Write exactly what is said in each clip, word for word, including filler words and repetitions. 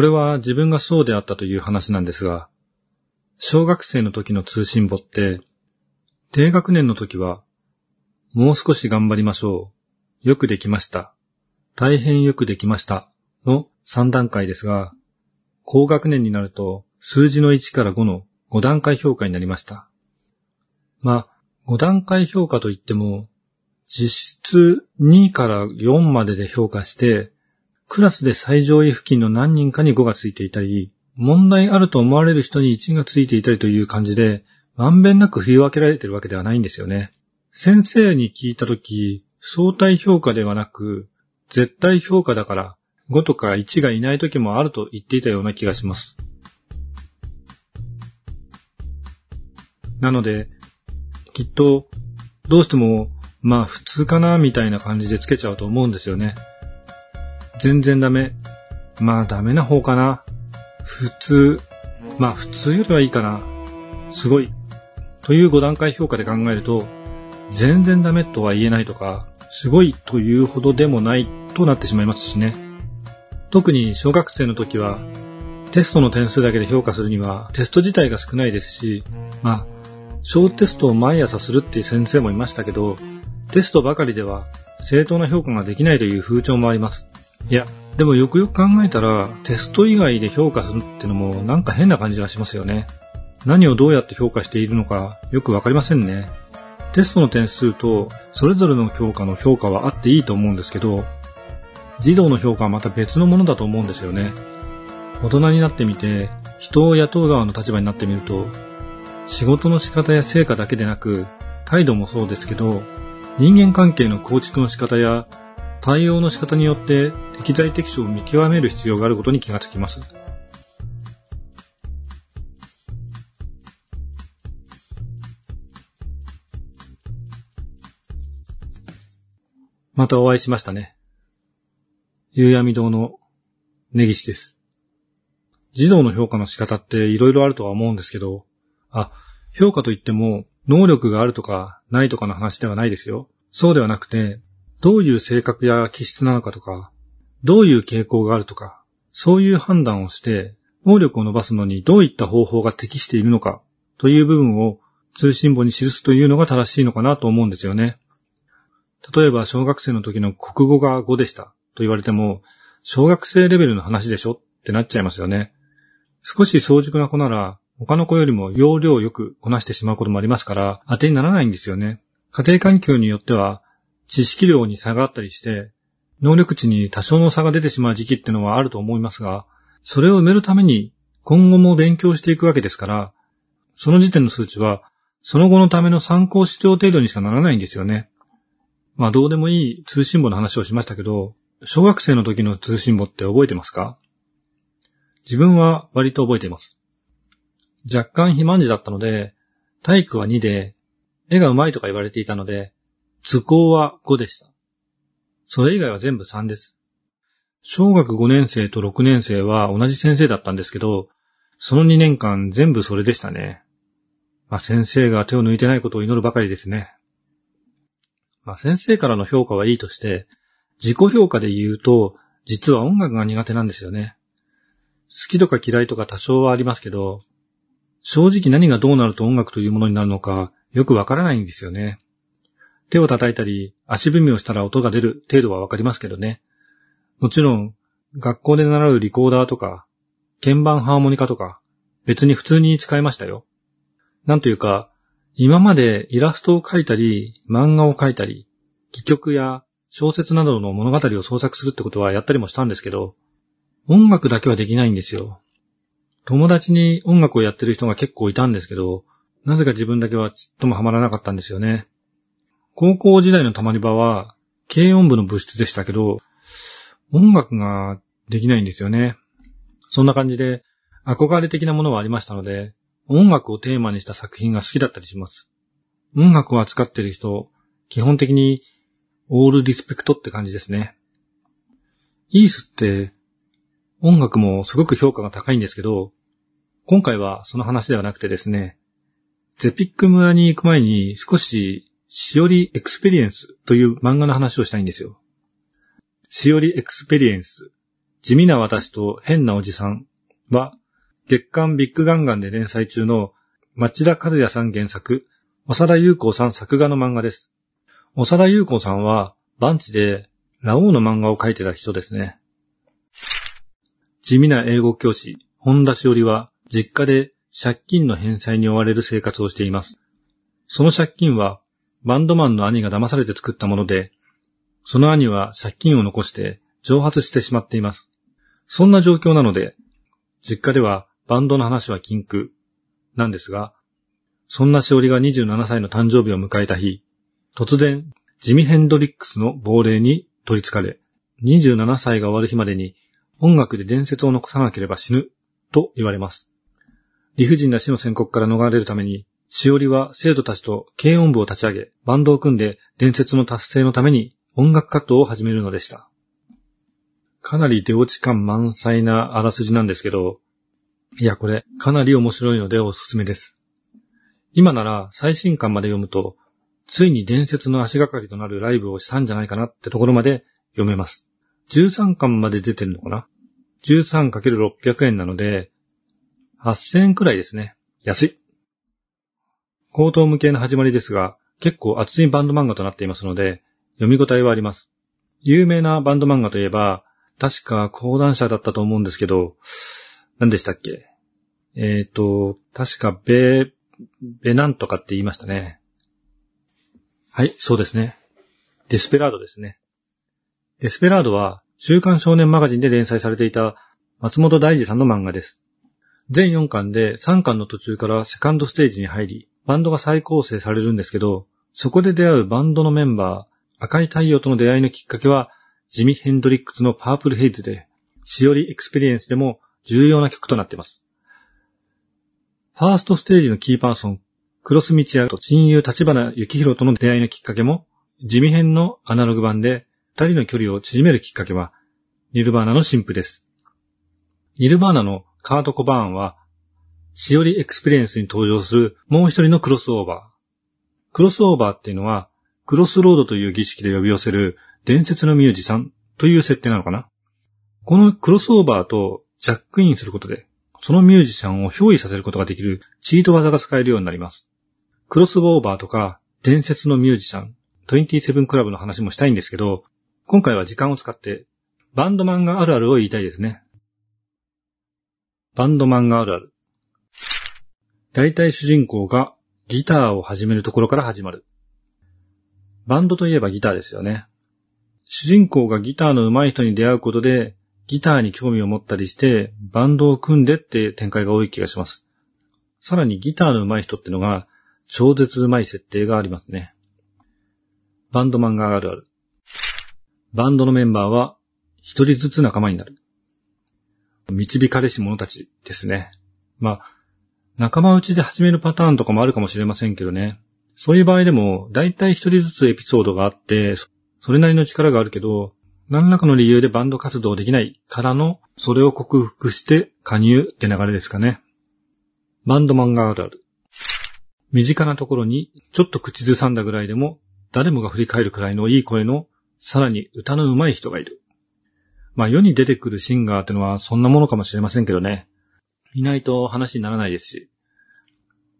これは自分がそうであったという話なんですが、小学生の時の通信簿って、低学年の時は、もう少し頑張りましょう、よくできました、大変よくできましたのさん段階ですが、高学年になると数字のいちからごのご段階評価になりました。まあ、ご段階評価といっても、実質にからよんまでで評価して、クラスで最上位付近の何人かにごがついていたり、問題あると思われる人にいちがついていたりという感じで、まんべんなく振り分けられているわけではないんですよね。先生に聞いたとき、相対評価ではなく、絶対評価だから、ごとかいちがいないときもあると言っていたような気がします。なので、きっと、どうしても、まあ普通かなみたいな感じでつけちゃうと思うんですよね。全然ダメ。まあダメな方かな。普通。まあ普通よりはいいかな。すごい。というご段階評価で考えると、全然ダメとは言えないとか、すごいというほどでもないとなってしまいますしね。特に小学生の時は、テストの点数だけで評価するにはテスト自体が少ないですし、まあ、小テストを毎朝するっていう先生もいましたけど、テストばかりでは正当な評価ができないという風潮もあります。いや、でもよくよく考えたら、テスト以外で評価するってのもなんか変な感じがしますよね。何をどうやって評価しているのかよくわかりませんね。テストの点数とそれぞれの教科の評価はあっていいと思うんですけど、児童の評価はまた別のものだと思うんですよね。大人になってみて、人を雇う側の立場になってみると、仕事の仕方や成果だけでなく、態度もそうですけど、人間関係の構築の仕方や対応の仕方によって適材適所を見極める必要があることに気がつきます。またお会いしましたね。夕闇堂の根岸です。児童の評価の仕方っていろいろあるとは思うんですけど、あ、評価といっても能力があるとかないとかの話ではないですよ。そうではなくて、どういう性格や気質なのかとか、どういう傾向があるとか、そういう判断をして、能力を伸ばすのにどういった方法が適しているのかという部分を通信簿に記すというのが正しいのかなと思うんですよね。例えば小学生の時の国語がごでしたと言われても、小学生レベルの話でしょってなっちゃいますよね。少し早熟な子なら、他の子よりも要領よくこなしてしまうこともありますから、当てにならないんですよね。家庭環境によっては、知識量に差があったりして、能力値に多少の差が出てしまう時期ってのはあると思いますが、それを埋めるために今後も勉強していくわけですから、その時点の数値は、その後のための参考資料程度にしかならないんですよね。まあどうでもいい通信簿の話をしましたけど、小学生の時の通信簿って覚えてますか？自分は割と覚えています。若干肥満児だったので、体育はにで、絵が上手いとか言われていたので、図工はごでした。それ以外は全部さんです。小学ごねん生とろくねん生は同じ先生だったんですけど、そのにねんかん全部それでしたね。まあ先生が手を抜いてないことを祈るばかりですね。まあ先生からの評価はいいとして、自己評価で言うと、実は音楽が苦手なんですよね。好きとか嫌いとか多少はありますけど、正直何がどうなると音楽というものになるのかよくわからないんですよね。手を叩いたり足踏みをしたら音が出る程度はわかりますけどね。もちろん学校で習うリコーダーとか鍵盤ハーモニカとか別に普通に使いましたよ。なんというか今までイラストを描いたり漫画を描いたり戯曲や小説などの物語を創作するってことはやったりもしたんですけど、音楽だけはできないんですよ。友達に音楽をやってる人が結構いたんですけど、なぜか自分だけはちっともハマらなかったんですよね。高校時代のたまり場は軽音部の部室でしたけど、音楽ができないんですよね。そんな感じで憧れ的なものはありましたので、音楽をテーマにした作品が好きだったりします。音楽を扱っている人、基本的にオールリスペクトって感じですね。イースって音楽もすごく評価が高いんですけど、今回はその話ではなくてですね、ゼピック村に行く前に少ししおりエクスペリエンスという漫画の話をしたいんですよ。しおりエクスペリエンス地味な私と変なおじさんは、月刊ビッグガンガンで連載中の町田和也さん原作、長田裕子さん作画の漫画です。長田裕子さんは、バンチでラオウの漫画を描いてた人ですね。地味な英語教師、本田しおりは、実家で借金の返済に追われる生活をしています。その借金は、バンドマンの兄が騙されて作ったもので、その兄は借金を残して蒸発してしまっています。そんな状況なので、実家ではバンドの話は禁句なんですが、そんなしおりがにじゅうななさいの誕生日を迎えた日、突然ジミ・ヘンドリックスの亡霊に取り憑かれ、にじゅうななさいが終わる日までに音楽で伝説を残さなければ死ぬと言われます。理不尽な死の宣告から逃れるために、しおりは生徒たちと軽音部を立ち上げ、バンドを組んで伝説の達成のために音楽活動を始めるのでした。かなり出落ち感満載なあらすじなんですけど、いやこれかなり面白いのでおすすめです。今なら最新刊まで読むと、ついに伝説の足がかりとなるライブをしたんじゃないかなってところまで読めます。じゅうさんかんまで出てるのかな じゅうさんかけるろっぴゃくえんなので、はっせんえんくらいですね。安い。高等無形な始まりですが、結構厚いバンド漫画となっていますので、読み応えはあります。有名なバンド漫画といえば、確か講談社だったと思うんですけど、何でしたっけ？えっと、確かベ、ベなんとかって言いましたね。はい、そうですね。デスペラードですね。デスペラードは、週刊少年マガジンで連載されていた松本大二さんの漫画です。全よんかんでさんかんの途中からセカンドステージに入り、バンドが再構成されるんですけど、そこで出会うバンドのメンバー、赤い太陽との出会いのきっかけは、ジミ・ヘンドリックスのパープルヘイズで、しおりエクスペリエンスでも重要な曲となっています。ファーストステージのキーパーソン、クロスミチヤと親友立花幸宏との出会いのきっかけも、ジミヘンのアナログ版で、二人の距離を縮めるきっかけは、ニルバーナの新譜です。ニルバーナのカート・コバーンは、しおりエクスペリエンスに登場するもう一人のクロスオーバー。クロスオーバーっていうのは、クロスロードという儀式で呼び寄せる伝説のミュージシャンという設定なのかな。このクロスオーバーとジャックインすることで、そのミュージシャンを憑依させることができるチート技が使えるようになります。クロスオーバーとか伝説のミュージシャン、にじゅうななクラブの話もしたいんですけど、今回は時間を使ってバンドマンガあるあるを言いたいですね。バンドマンガあるある。大体主人公がギターを始めるところから始まる。バンドといえばギターですよね。主人公がギターの上手い人に出会うことで、ギターに興味を持ったりして、バンドを組んでって展開が多い気がします。さらにギターの上手い人ってのが、超絶上手い設定がありますね。バンドマンがあるある。バンドのメンバーは、一人ずつ仲間になる。導かれし者たちですね。まあ、仲間内で始めるパターンとかもあるかもしれませんけどね。そういう場合でも、だいたい一人ずつエピソードがあって、それなりの力があるけど、何らかの理由でバンド活動できないからの、それを克服して加入って流れですかね。バンドマンがあるある。身近なところに、ちょっと口ずさんだぐらいでも、誰もが振り返るくらいのいい声の、さらに歌の上手い人がいる。まあ世に出てくるシンガーってのはそんなものかもしれませんけどね。いないと話にならないですし。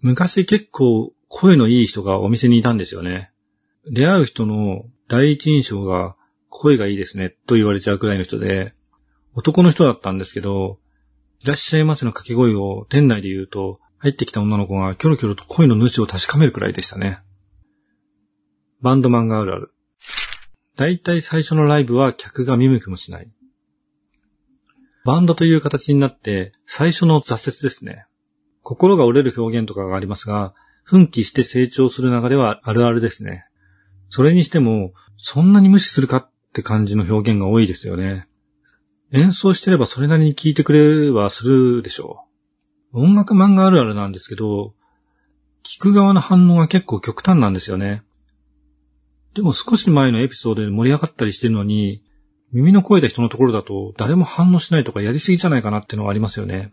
昔結構声のいい人がお店にいたんですよね。出会う人の第一印象が声がいいですねと言われちゃうくらいの人で、男の人だったんですけど、いらっしゃいませの掛け声を店内で言うと、入ってきた女の子がキョロキョロと声の主を確かめるくらいでしたね。バンドマンがあるある。だいたい最初のライブは客が見向きもしない。バンドという形になって最初の挫折ですね。心が折れる表現とかがありますが、奮起して成長する流れはあるあるですね。それにしても、そんなに無視するかって感じの表現が多いですよね。演奏してればそれなりに聴いてくれはするでしょう。音楽漫画あるあるなんですけど、聞く側の反応が結構極端なんですよね。でも少し前のエピソードで盛り上がったりしてるのに、耳の肥えた人のところだと誰も反応しないとかやりすぎじゃないかなってのはありますよね。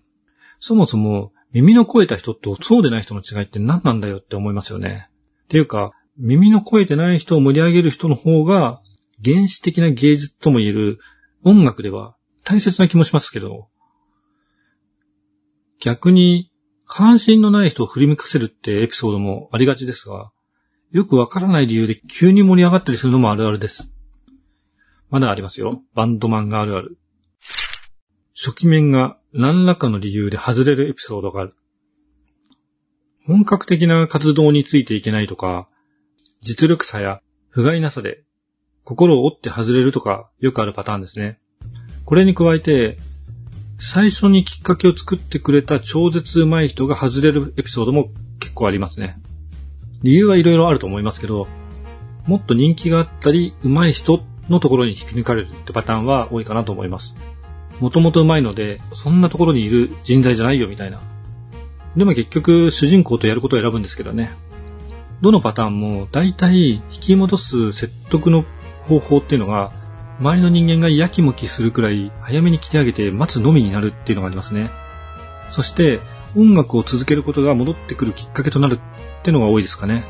そもそも耳の肥えた人とそうでない人の違いって何なんだよって思いますよね。っていうか、耳の肥えてない人を盛り上げる人の方が原始的な芸術とも言える音楽では大切な気もしますけど、逆に関心のない人を振り向かせるってエピソードもありがちですが、よくわからない理由で急に盛り上がったりするのもあるあるです。まだありますよ。バンドマンがあるある。初期面が何らかの理由で外れるエピソードがある。本格的な活動についていけないとか、実力差や不甲斐なさで心を折って外れるとかよくあるパターンですね。これに加えて、最初にきっかけを作ってくれた超絶うまい人が外れるエピソードも結構ありますね。理由はいろいろあると思いますけど、もっと人気があったりうまい人のところに引き抜かれるってパターンは多いかなと思います。もともとうまいので、そんなところにいる人材じゃないよみたいな。でも結局主人公とやることを選ぶんですけどね。どのパターンも大体引き戻す説得の方法っていうのが、周りの人間がやきもきするくらい早めに来てあげて待つのみになるっていうのがありますね。そして音楽を続けることが戻ってくるきっかけとなるっていうのが多いですかね。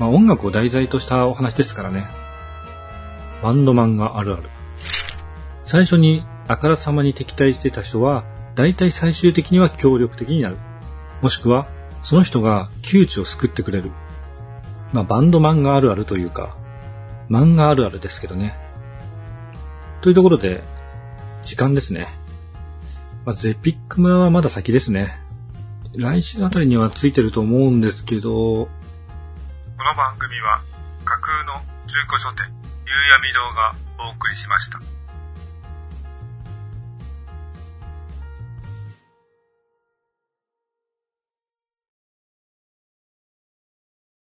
まあ音楽を題材としたお話ですからね。バンドマンがあるある。最初にあからさまに敵対してた人は大体最終的には協力的になる。もしくはその人が窮地を救ってくれる。まあバンドマンがあるあるというか、漫画あるあるですけどね。というところで、時間ですね。まあ、ゼピック村はまだ先ですね。来週あたりにはついてると思うんですけど、この番組は架空の中古書店、夕闇堂がお送りしました。